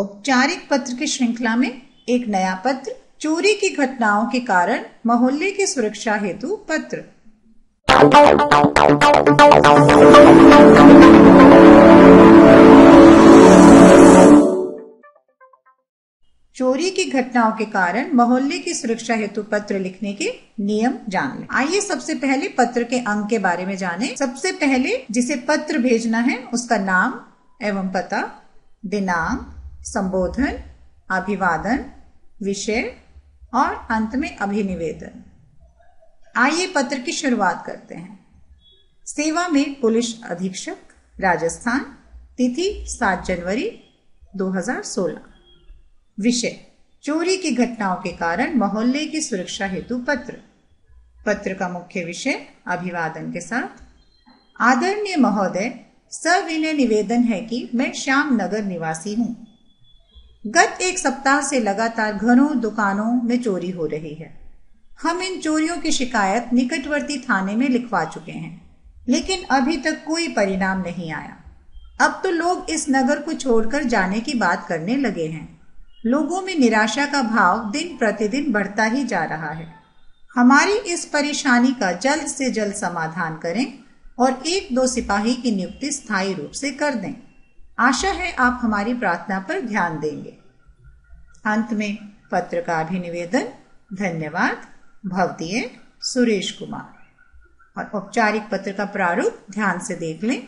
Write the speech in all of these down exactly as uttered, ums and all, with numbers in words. औपचारिक पत्र की श्रृंखला में एक नया पत्र, चोरी की घटनाओं के कारण मोहल्ले की सुरक्षा हेतु पत्र। चोरी की घटनाओं के कारण मोहल्ले की सुरक्षा हेतु पत्र लिखने के नियम जान लें। आइए सबसे पहले पत्र के अंक के बारे में जानें। सबसे पहले जिसे पत्र भेजना है उसका नाम एवं पता, दिनांक, संबोधन, अभिवादन, विषय और अंत में अभिनिवेदन। आइए पत्र की शुरुआत करते हैं। सेवा में पुलिस अधीक्षक, राजस्थान। तिथि सात जनवरी दो हजार सोलह। विषय चोरी की घटनाओं के कारण मोहल्ले की सुरक्षा हेतु पत्र। पत्र का मुख्य विषय अभिवादन के साथ। आदरणीय महोदय, सविनय निवेदन है कि मैं श्याम नगर निवासी हूँ। गत एक सप्ताह से लगातार घरों दुकानों में चोरी हो रही है। हम इन चोरियों की शिकायत निकटवर्ती थाने में लिखवा चुके हैं, लेकिन अभी तक कोई परिणाम नहीं आया। अब तो लोग इस नगर को छोड़कर जाने की बात करने लगे हैं। लोगों में निराशा का भाव दिन प्रतिदिन बढ़ता ही जा रहा है। हमारी इस परेशानी का जल्द से जल्द समाधान करें और एक दो सिपाही की नियुक्ति स्थायी रूप से कर दें। आशा है आप हमारी प्रार्थना पर ध्यान देंगे। अंत में पत्र का अभिनिवेदन। धन्यवाद, भवदीय सुरेश कुमार। और औपचारिक पत्र का प्रारूप ध्यान से देख लें।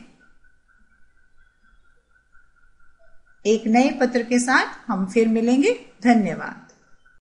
एक नए पत्र के साथ हम फिर मिलेंगे। धन्यवाद।